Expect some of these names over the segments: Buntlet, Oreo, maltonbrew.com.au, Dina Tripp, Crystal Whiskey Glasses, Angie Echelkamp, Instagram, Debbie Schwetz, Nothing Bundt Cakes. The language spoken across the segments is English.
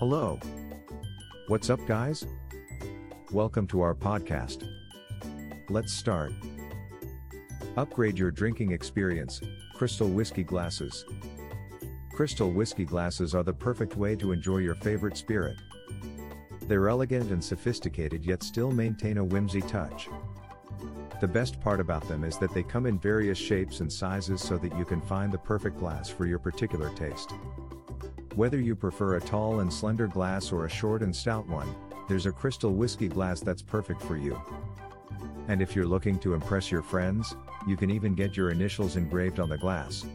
Hello. What's up, guys? Welcome to our podcast. Let's start. Upgrade your drinking experience. Crystal Whiskey Glasses. Crystal Whiskey Glasses are the perfect way to enjoy your favorite spirit. They're elegant and sophisticated, yet still maintain a whimsy touch. The best part about them is that they come in various shapes and sizes so that you can find the perfect glass for your particular taste. Whether you prefer a tall and slender glass or a short and stout one, there's a crystal whiskey glass that's perfect for you. And if you're looking to impress your friends, you can even get your initials engraved on the glass.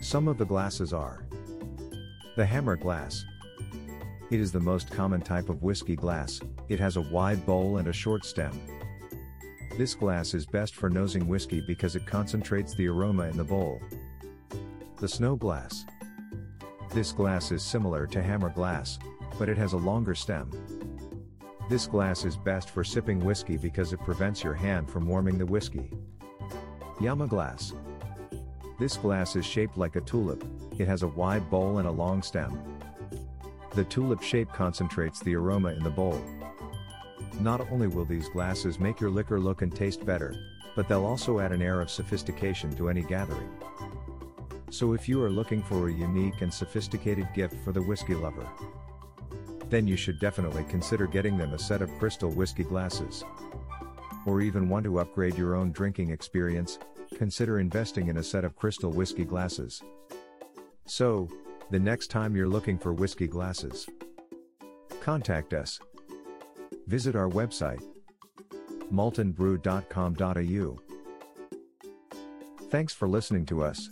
Some of the glasses are the hammer glass. It is the most common type of whiskey glass. It has a wide bowl and a short stem. This glass is best for nosing whiskey because it concentrates the aroma in the bowl. The snow glass. This glass is similar to hammer glass, but it has a longer stem. This glass is best for sipping whiskey because it prevents your hand from warming the whiskey. Yama glass. This glass is shaped like a tulip. It has a wide bowl and a long stem. The tulip shape concentrates the aroma in the bowl. Not only will these glasses make your liquor look and taste better, but they'll also add an air of sophistication to any gathering. So if you are looking for a unique and sophisticated gift for the whiskey lover, then you should definitely consider getting them a set of crystal whiskey glasses. Or even want to upgrade your own drinking experience, consider investing in a set of crystal whiskey glasses. So, the next time you're looking for whiskey glasses, contact us. Visit our website, maltonbrew.com.au. Thanks for listening to us.